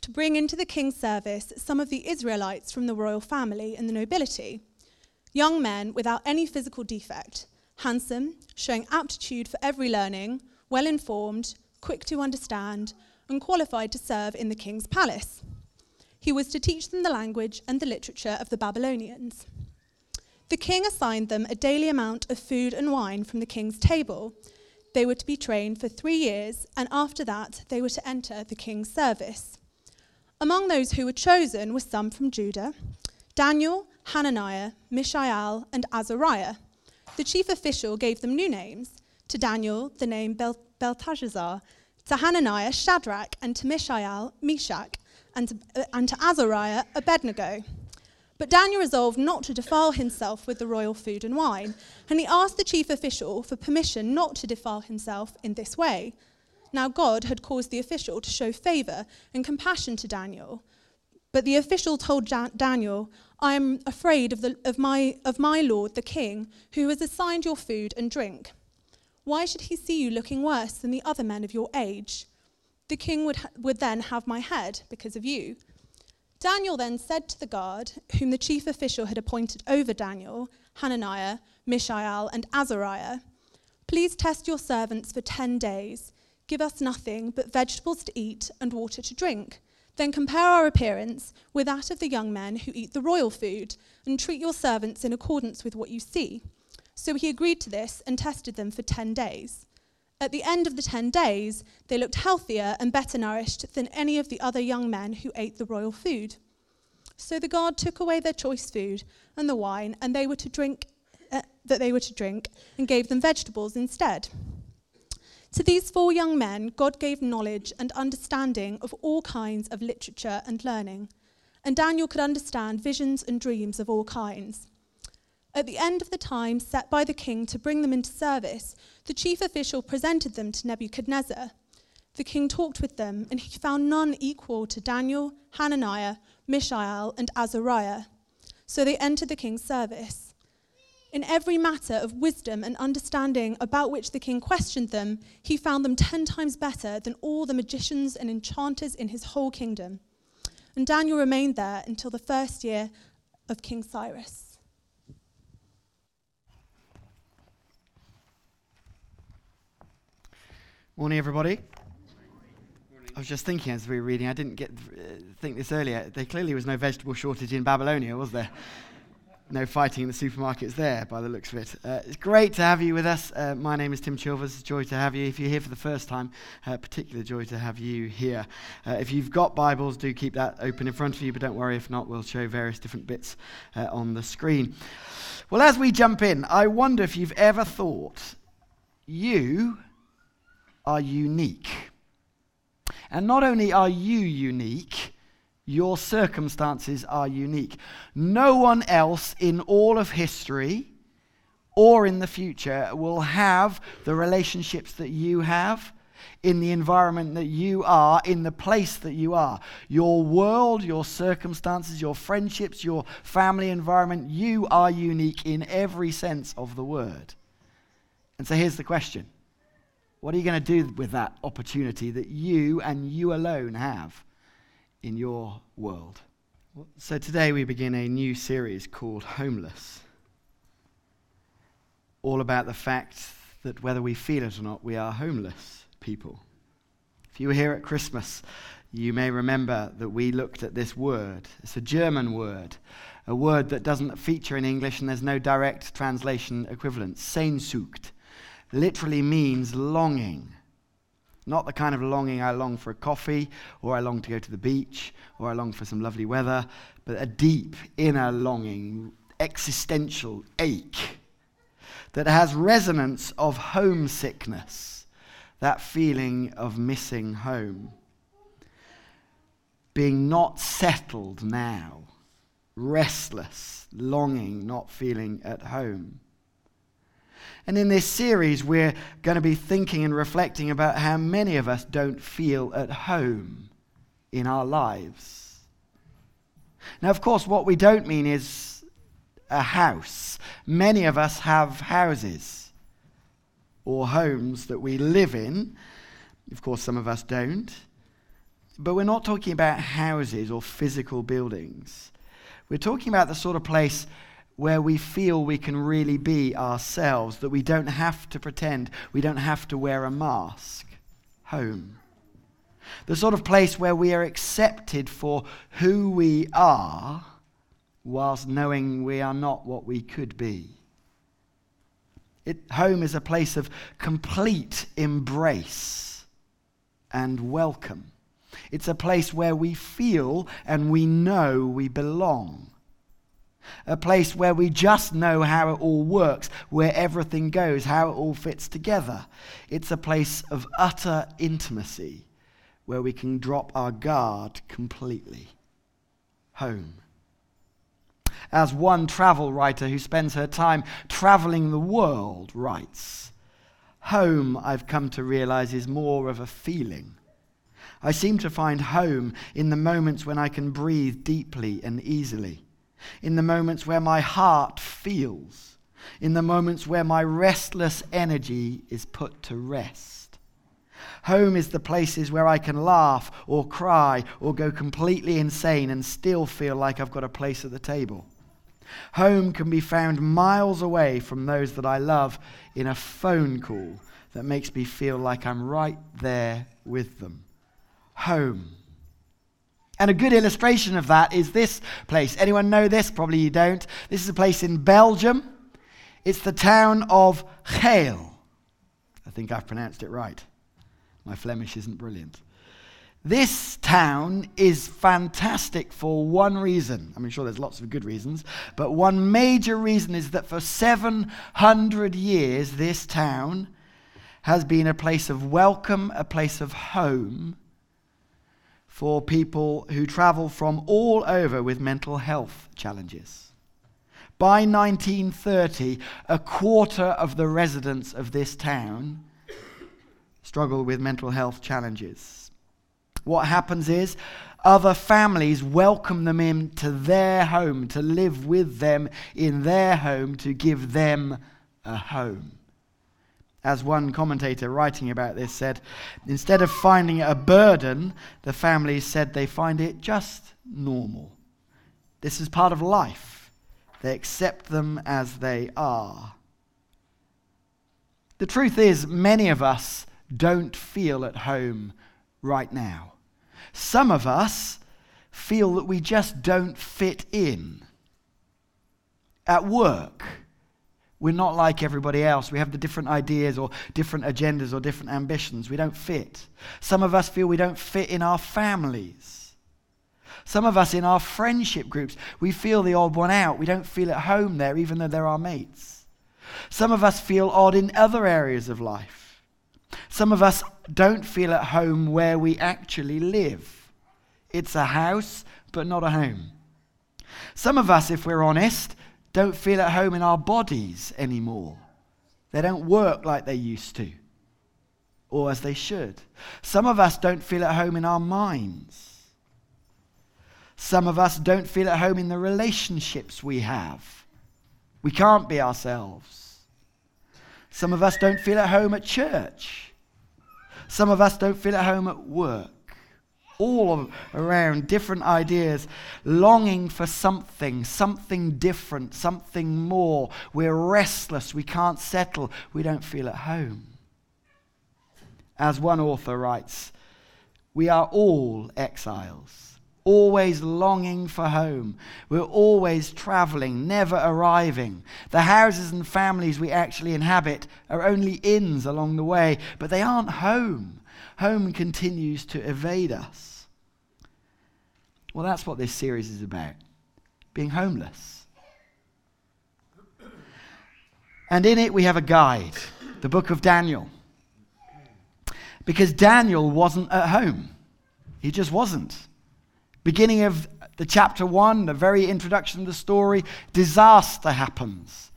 to bring into the king's service some of the Israelites from the royal family and the nobility, young men without any physical defect, handsome, showing aptitude for every learning, well-informed, quick to understand, and qualified to serve in the king's palace. He was to teach them the language and the literature of the Babylonians. The king assigned them a daily amount of food and wine from the king's table. They were to be trained for 3 years, and after that they were to enter the king's service. Among those who were chosen were some from Judah, Daniel, Hananiah, Mishael, and Azariah. The chief official gave them new names. To Daniel, the name Belteshazzar, to Hananiah, Shadrach, and to Mishael, Meshach, and to Azariah, Abednego. But Daniel resolved not to defile himself with the royal food and wine, and he asked the chief official for permission not to defile himself in this way. Now God had caused the official to show favor and compassion to Daniel. But the official told Daniel, "I am afraid of my lord the king, who has assigned your food and drink. Why should he see you looking worse than the other men of your age? The king would then have my head because of you." Daniel then said to the guard, whom the chief official had appointed over Daniel, Hananiah, Mishael, and Azariah, "Please test your servants for 10 days. Give us nothing but vegetables to eat and water to drink. Then compare our appearance with that of the young men who eat the royal food, and treat your servants in accordance with what you see." So he agreed to this and tested them for 10 days. At the end of the 10 days, they looked healthier and better nourished than any of the other young men who ate the royal food. So the guard took away their choice food and the wine and that they were to drink, and gave them vegetables instead. To these 4 young men, God gave knowledge and understanding of all kinds of literature and learning, and Daniel could understand visions and dreams of all kinds. At the end of the time set by the king to bring them into service, the chief official presented them to Nebuchadnezzar. The king talked with them, and he found none equal to Daniel, Hananiah, Mishael, and Azariah. So they entered the king's service. In every matter of wisdom and understanding about which the king questioned them, he found them 10 times better than all the magicians and enchanters in his whole kingdom. And Daniel remained there until the first year of King Cyrus. Morning, everybody. Morning. I was just thinking as we were reading, I didn't think this earlier, there clearly was no vegetable shortage in Babylonia, was there? No fighting in the supermarkets there, by the looks of it. It's great to have you with us. My name is Tim Chilvers. It's a joy to have you. If you're here for the first time, particular joy to have you here. If you've got Bibles, do keep that open in front of you, but don't worry if not, we'll show various different bits on the screen. Well, as we jump in, I wonder if you've ever thought you are unique. And not only are you unique, your circumstances are unique. No one else in all of history or in the future will have the relationships that you have, in the environment that you are, in the place that you are. Your world, your circumstances, your friendships, your family environment, you are unique in every sense of the word. And so here's the question. What are you going to do with that opportunity that you and you alone have in your world? So today we begin a new series called Homeless. All about the fact that whether we feel it or not, we are homeless people. If you were here at Christmas, you may remember that we looked at this word. It's a German word, a word that doesn't feature in English and there's no direct translation equivalent. Sehnsucht. Literally means longing. Not the kind of longing I long for a coffee, or I long to go to the beach, or I long for some lovely weather, but a deep inner longing, existential ache that has resonance of homesickness, that feeling of missing home, being not settled now restless, longing, not feeling at home. And in this series, we're going to be thinking and reflecting about how many of us don't feel at home in our lives. Now, of course, what we don't mean is a house. Many of us have houses or homes that we live in. Of course, some of us don't. But we're not talking about houses or physical buildings. We're talking about the sort of place where we feel we can really be ourselves, that we don't have to pretend, we don't have to wear a mask. Home. The sort of place where we are accepted for who we are, whilst knowing we are not what we could be. Home is a place of complete embrace and welcome. It's a place where we feel and we know we belong. A place where we just know how it all works, where everything goes, how it all fits together. It's a place of utter intimacy where we can drop our guard completely. Home. As one travel writer who spends her time traveling the world writes, home, I've come to realize, is more of a feeling. I seem to find home in the moments when I can breathe deeply and easily. In the moments where my heart feels, in the moments where my restless energy is put to rest. Home is the places where I can laugh or cry or go completely insane and still feel like I've got a place at the table. Home can be found miles away from those that I love in a phone call that makes me feel like I'm right there with them. Home. And a good illustration of that is this place. Anyone know this? Probably you don't. This is a place in Belgium. It's the town of Geel. I think I've pronounced it right. My Flemish isn't brilliant. This town is fantastic for one reason. I'm sure there's lots of good reasons, but one major reason is that for 700 years, this town has been a place of welcome, a place of home, for people who travel from all over with mental health challenges. By 1930, a quarter of the residents of this town struggle with mental health challenges. What happens is, other families welcome them into their home, to live with them in their home, to give them a home. As one commentator writing about this said, instead of finding it a burden, the families said they find it just normal. This is part of life. They accept them as they are. The truth is, many of us don't feel at home right now. Some of us feel that we just don't fit in. At work, we're not like everybody else. We have the different ideas or different agendas or different ambitions. We don't fit. Some of us feel we don't fit in our families. Some of us in our friendship groups, we feel the odd one out. We don't feel at home there, even though they're our mates. Some of us feel odd in other areas of life. Some of us don't feel at home where we actually live. It's a house, but not a home. Some of us, if we're honest, don't feel at home in our bodies anymore. They don't work like they used to, or as they should. Some of us don't feel at home in our minds. Some of us don't feel at home in the relationships we have. We can't be ourselves. Some of us don't feel at home at church. Some of us don't feel at home at work. All around different ideas, longing for something different, something more. We're restless, we can't settle, we don't feel at home. As one author writes, we are all exiles, always longing for home. We're always traveling, never arriving. The houses and families we actually inhabit are only inns along the way, but they aren't home. Home continues to evade us. Well, that's what this series is about, being homeless. And in it we have a guide, the book of Daniel. Because Daniel wasn't at home. He just wasn't. Beginning of The chapter 1, the very introduction of the story, disaster happens.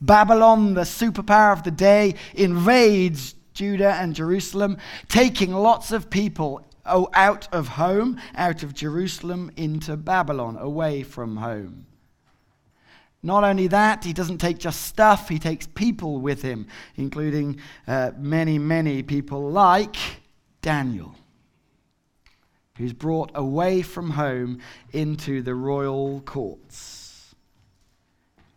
Babylon, the superpower of the day, invades Judah and Jerusalem, taking lots of people out of home, out of Jerusalem, into Babylon, away from home. Not only that, he doesn't take just stuff, he takes people with him, including many, many people like Daniel, who's brought away from home into the royal courts.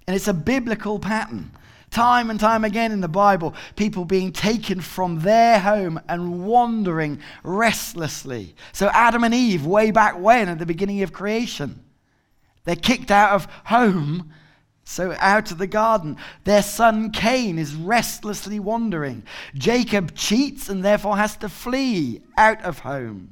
And it's a biblical pattern. Time and time again in the Bible, people being taken from their home and wandering restlessly. So Adam and Eve, way back when, at the beginning of creation, they're kicked out of home, so out of the garden. Their son Cain is restlessly wandering. Jacob cheats and therefore has to flee out of home.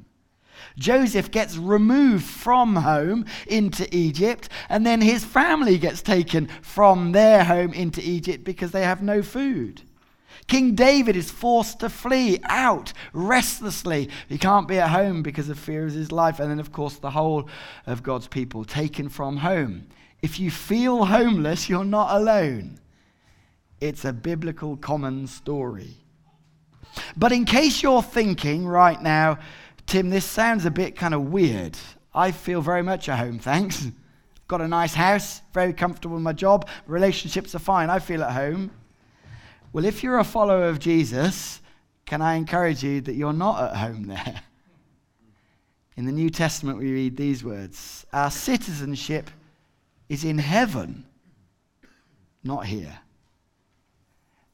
Joseph gets removed from home into Egypt, and then his family gets taken from their home into Egypt because they have no food. King David is forced to flee out restlessly. He can't be at home because of fear of his life. And then, of course, the whole of God's people taken from home. If you feel homeless, you're not alone. It's a biblical common story. But in case you're thinking right now, Tim, this sounds a bit kind of weird. I feel very much at home, thanks. Got a nice house, very comfortable in my job, relationships are fine, I feel at home. Well, if you're a follower of Jesus, can I encourage you that you're not at home there? In the New Testament, we read these words, "Our citizenship is in heaven, not here."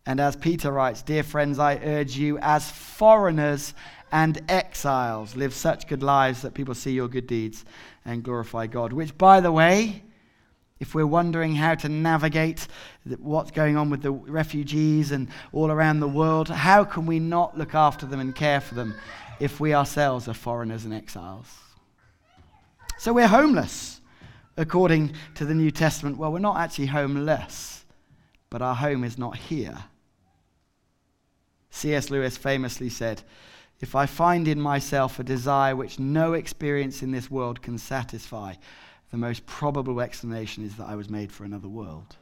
And as Peter writes, "Dear friends, I urge you as foreigners and exiles, live such good lives that people see your good deeds and glorify God." Which, by the way, if we're wondering how to navigate what's going on with the refugees and all around the world, how can we not look after them and care for them if we ourselves are foreigners and exiles? So we're homeless, according to the New Testament. Well, we're not actually homeless, but our home is not here. C.S. Lewis famously said, "If I find in myself a desire which no experience in this world can satisfy, the most probable explanation is that I was made for another world."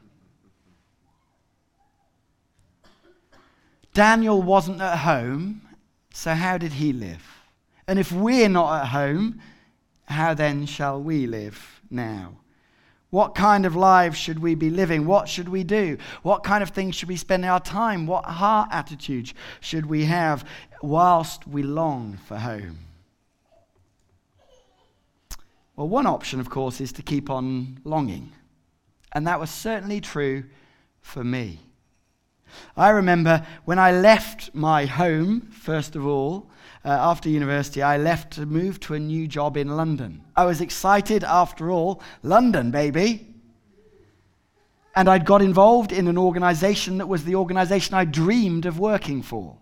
Daniel wasn't at home, so how did he live? And if we're not at home, how then shall we live now? What kind of lives should we be living? What should we do? What kind of things should we spend our time? What heart attitudes should we have whilst we long for home? Well, one option, of course, is to keep on longing. And that was certainly true for me. I remember when I left my home, first of all, after university, I left to move to a new job in London. I was excited, after all, London, baby. And I'd got involved in an organization that was the organization I dreamed of working for.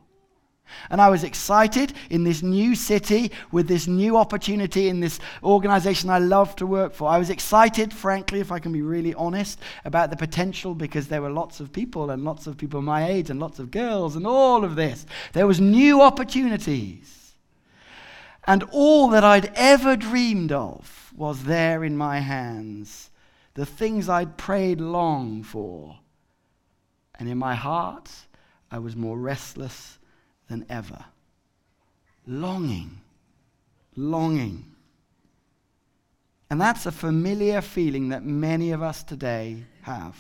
And I was excited in this new city with this new opportunity in this organization I loved to work for. I was excited, frankly, if I can be really honest, about the potential because there were lots of people my age and lots of girls and all of this. There was new opportunities. And all that I'd ever dreamed of was there in my hands. The things I'd prayed long for. And in my heart, I was more restless than ever. Longing. And that's a familiar feeling that many of us today have.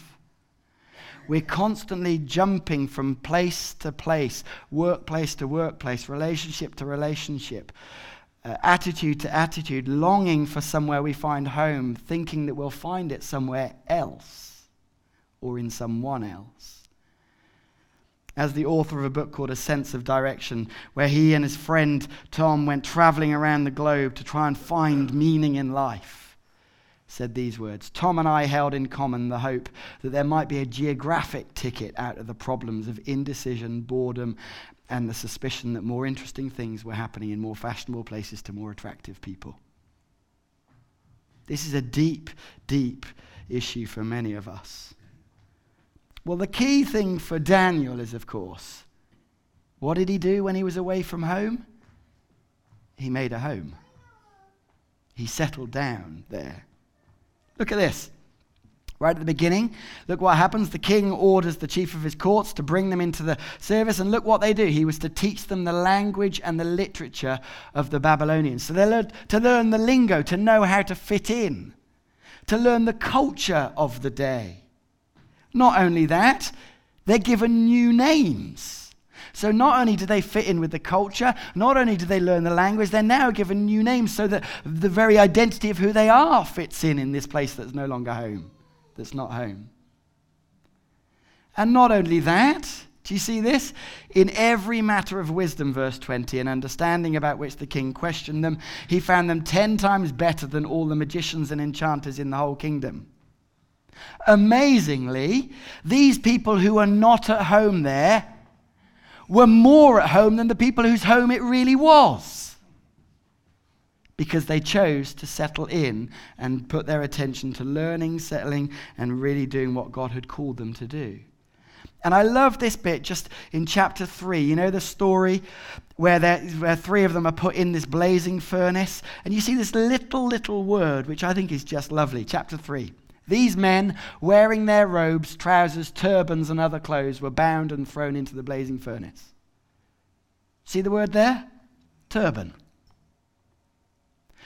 We're constantly jumping from place to place, workplace to workplace, relationship to relationship, attitude to attitude, longing for somewhere we find home, thinking that we'll find it somewhere else or in someone else. As the author of a book called A Sense of Direction, where he and his friend Tom went traveling around the globe to try and find meaning in life, said these words, "Tom and I held in common the hope that there might be a geographic ticket out of the problems of indecision, boredom, and the suspicion that more interesting things were happening in more fashionable places to more attractive people." This is a deep, deep issue for many of us. Well, the key thing for Daniel is, of course, what did he do when he was away from home? He made a home. He settled down there. Look at this. Right at the beginning, look what happens. The king orders the chief of his courts to bring them into the service, and look what they do. He was to teach them the language and the literature of the Babylonians. So they learned to learn the lingo, to know how to fit in, to learn the culture of the day. Not only that, they're given new names. So not only do they fit in with the culture, not only do they learn the language, they're now given new names so that the very identity of who they are fits in this place that's no longer home. That's not home. And not only that, do you see this? In every matter of wisdom, verse 20, and understanding about which the king questioned them, he found them 10 times better than all the magicians and enchanters in the whole kingdom. Amazingly, these people who are not at home there were more at home than the people whose home it really was, because they chose to settle in and put their attention to learning, settling, and really doing what God had called them to do. And I love this bit just in chapter 3. You know the story where 3 of them are put in this blazing furnace? And you see this little word, which I think is just lovely. Chapter 3. These men, wearing their robes, trousers, turbans, and other clothes, were bound and thrown into the blazing furnace. See the word there? Turban.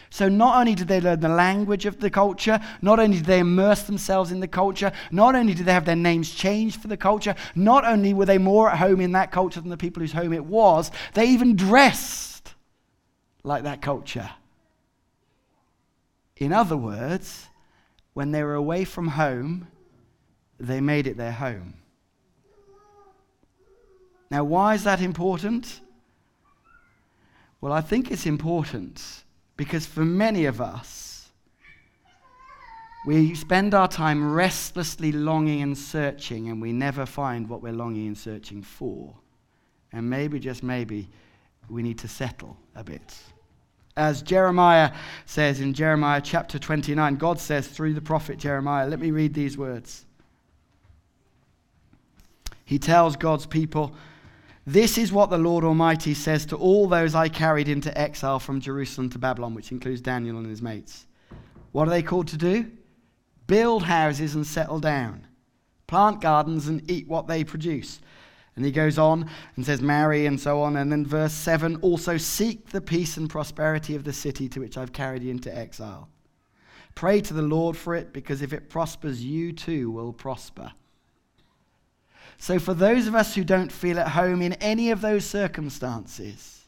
So not only did they learn the language of the culture, not only did they immerse themselves in the culture, not only did they have their names changed for the culture, not only were they more at home in that culture than the people whose home it was, they even dressed like that culture. In other words, when they were away from home, they made it their home. Now, why is that important? Well, I think it's important because for many of us, we spend our time restlessly longing and searching, and we never find what we're longing and searching for. And maybe, just maybe, we need to settle a bit. As Jeremiah says in Jeremiah chapter 29, God says through the prophet Jeremiah, let me read these words. He tells God's people, this is what the Lord Almighty says to all those I carried into exile from Jerusalem to Babylon, which includes Daniel and his mates. What are they called to do? Build houses and settle down. Plant gardens and eat what they produce. And he goes on and says, marry and so on. And then verse 7, also seek the peace and prosperity of the city to which I've carried you into exile. Pray to the Lord for it, because if it prospers, you too will prosper. So for those of us who don't feel at home in any of those circumstances,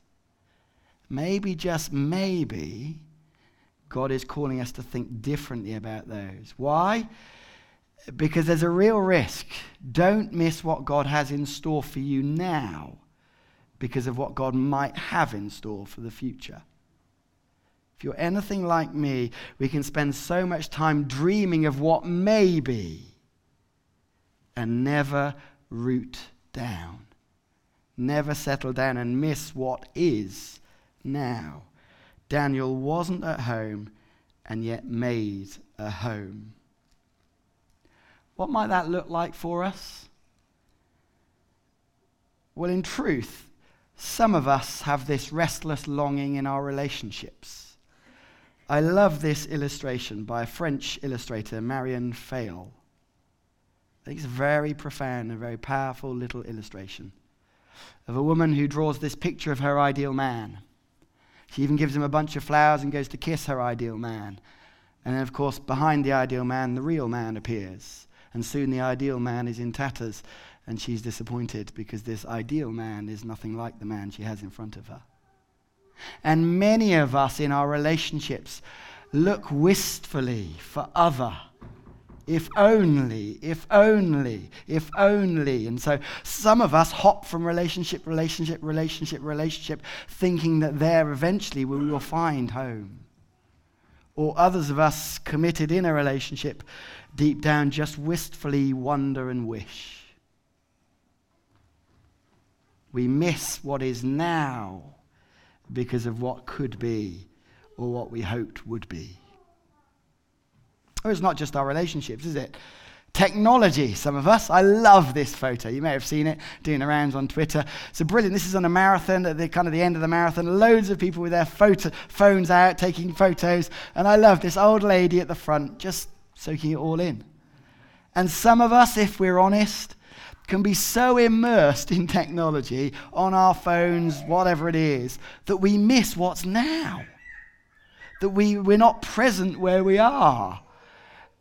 maybe, just maybe, God is calling us to think differently about those. Why? Because there's a real risk. Don't miss what God has in store for you now because of what God might have in store for the future. If you're anything like me, we can spend so much time dreaming of what may be and never root down, never settle down and miss what is now. Daniel wasn't at home and yet made a home. What might that look like for us? Well, in truth, some of us have this restless longing in our relationships. I love this illustration by a French illustrator, Marion Fayol. I think it's a very profound and very powerful little illustration of a woman who draws this picture of her ideal man. She even gives him a bunch of flowers and goes to kiss her ideal man. And then, of course, behind the ideal man, the real man appears. And soon the ideal man is in tatters, and she's disappointed because this ideal man is nothing like the man she has in front of her. And many of us in our relationships look wistfully for other. If only. And so some of us hop from relationship, thinking that there eventually we will find home. Or others of us committed in a relationship, deep down just wistfully wonder and wish. We miss what is now because of what could be or what we hoped would be. It's not just our relationships, is it? Technology, some of us. I love this photo. You may have seen it doing the rounds on Twitter. It's brilliant. This is on a marathon, at the kind of the end of the marathon. Loads of people with their phones out taking photos. And I love this old lady at the front just soaking it all in. And some of us, if we're honest, can be so immersed in technology, on our phones, whatever it is, that we miss what's now. That we're not present where we are.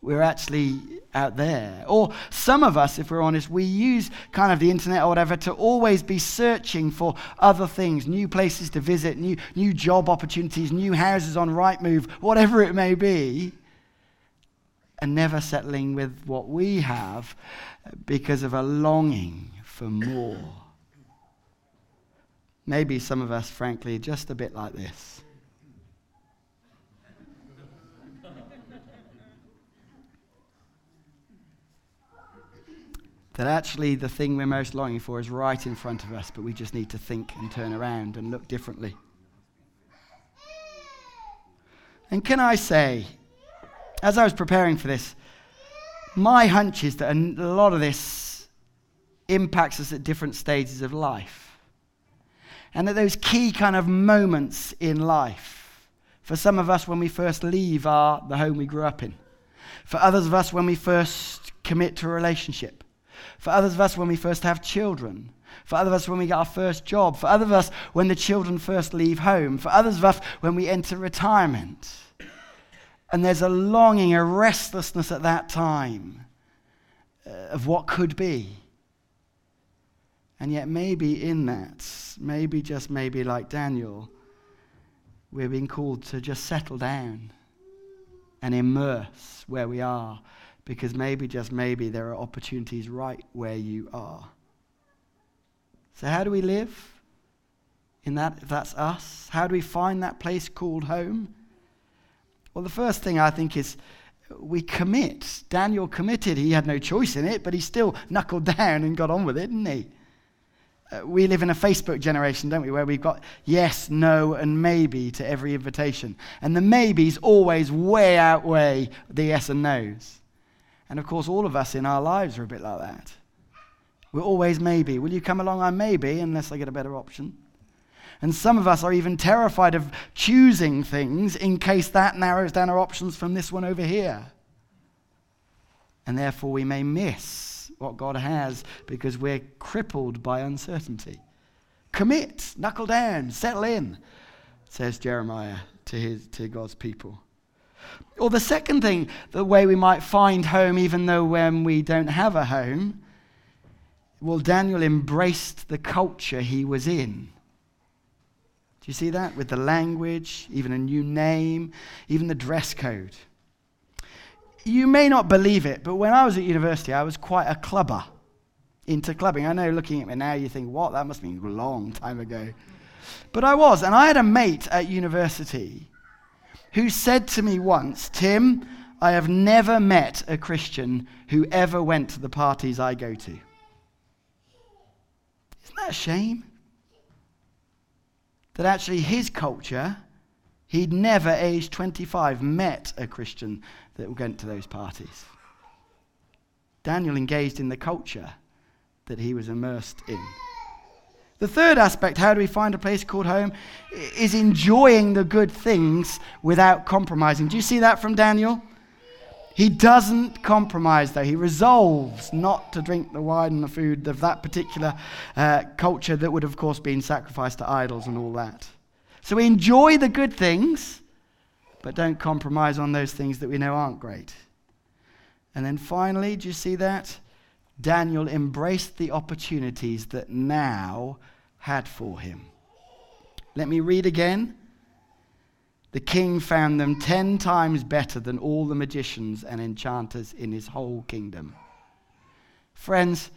We're actually out there. Or some of us, if we're honest, we use kind of the internet or whatever to always be searching for other things, new places to visit, new job opportunities, new houses on Rightmove, whatever it may be, and never settling with what we have because of a longing for more. Maybe some of us, frankly, just a bit like this. That actually the thing we're most longing for is right in front of us, but we just need to think and turn around and look differently. And can I say, as I was preparing for this, my hunch is that a lot of this impacts us at different stages of life. And that those key kind of moments in life, for some of us when we first leave the home we grew up in, for others of us when we first commit to a relationship, for others of us when we first have children, for others of us when we get our first job, for others of us when the children first leave home, for others of us when we enter retirement. And there's a longing, a restlessness at that time of what could be. And yet maybe in that, maybe just maybe like Daniel, we're being called to just settle down and immerse where we are. Because maybe, just maybe, there are opportunities right where you are. So how do we live in that, if that's us? How do we find that place called home? Well, the first thing I think is we commit. Daniel committed. He had no choice in it, but he still knuckled down and got on with it, didn't he? We live in a Facebook generation, don't we, where we've got yes, no, and maybe to every invitation. And the maybes always way outweigh the yes and no's. And of course, all of us in our lives are a bit like that. We're always maybe. Will you come along? I maybe, unless I get a better option. And some of us are even terrified of choosing things in case that narrows down our options from this one over here. And therefore, we may miss what God has because we're crippled by uncertainty. Commit, knuckle down, settle in, says Jeremiah to God's people. Or the second thing, the way we might find home even though when we don't have a home, well, Daniel embraced the culture he was in. Do you see that? With the language, even a new name, even the dress code. You may not believe it, but when I was at university, I was quite a clubber, into clubbing. I know looking at me now, you think, what? That must have been a long time ago. But I was, and I had a mate at university who said to me once, Tim, I have never met a Christian who ever went to the parties I go to. Isn't that a shame? That actually his culture, he'd never, aged 25, met a Christian that went to those parties. Daniel engaged in the culture that he was immersed in. The third aspect, how do we find a place called home, is enjoying the good things without compromising. Do you see that from Daniel? He doesn't compromise, though. He resolves not to drink the wine and the food of that particular culture that would, of course, been sacrificed to idols and all that. So we enjoy the good things, but don't compromise on those things that we know aren't great. And then finally, do you see that? Daniel embraced the opportunities that now had for him. Let me read again. The king found them 10 times better than all the magicians and enchanters in his whole kingdom. Friends,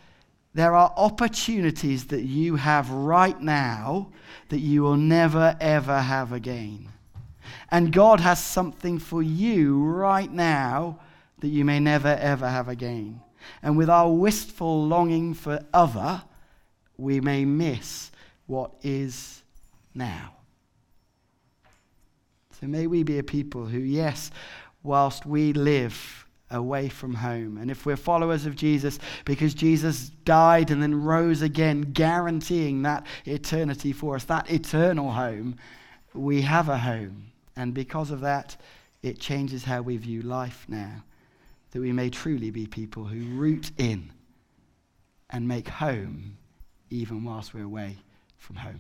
there are opportunities that you have right now that you will never ever have again. And God has something for you right now that you may never ever have again. And with our wistful longing for other, we may miss what is now. So may we be a people who, yes, whilst we live away from home. And if we're followers of Jesus, because Jesus died and then rose again, guaranteeing that eternity for us, that eternal home, we have a home. And because of that, it changes how we view life now, that we may truly be people who root in and make home even whilst we're away from home.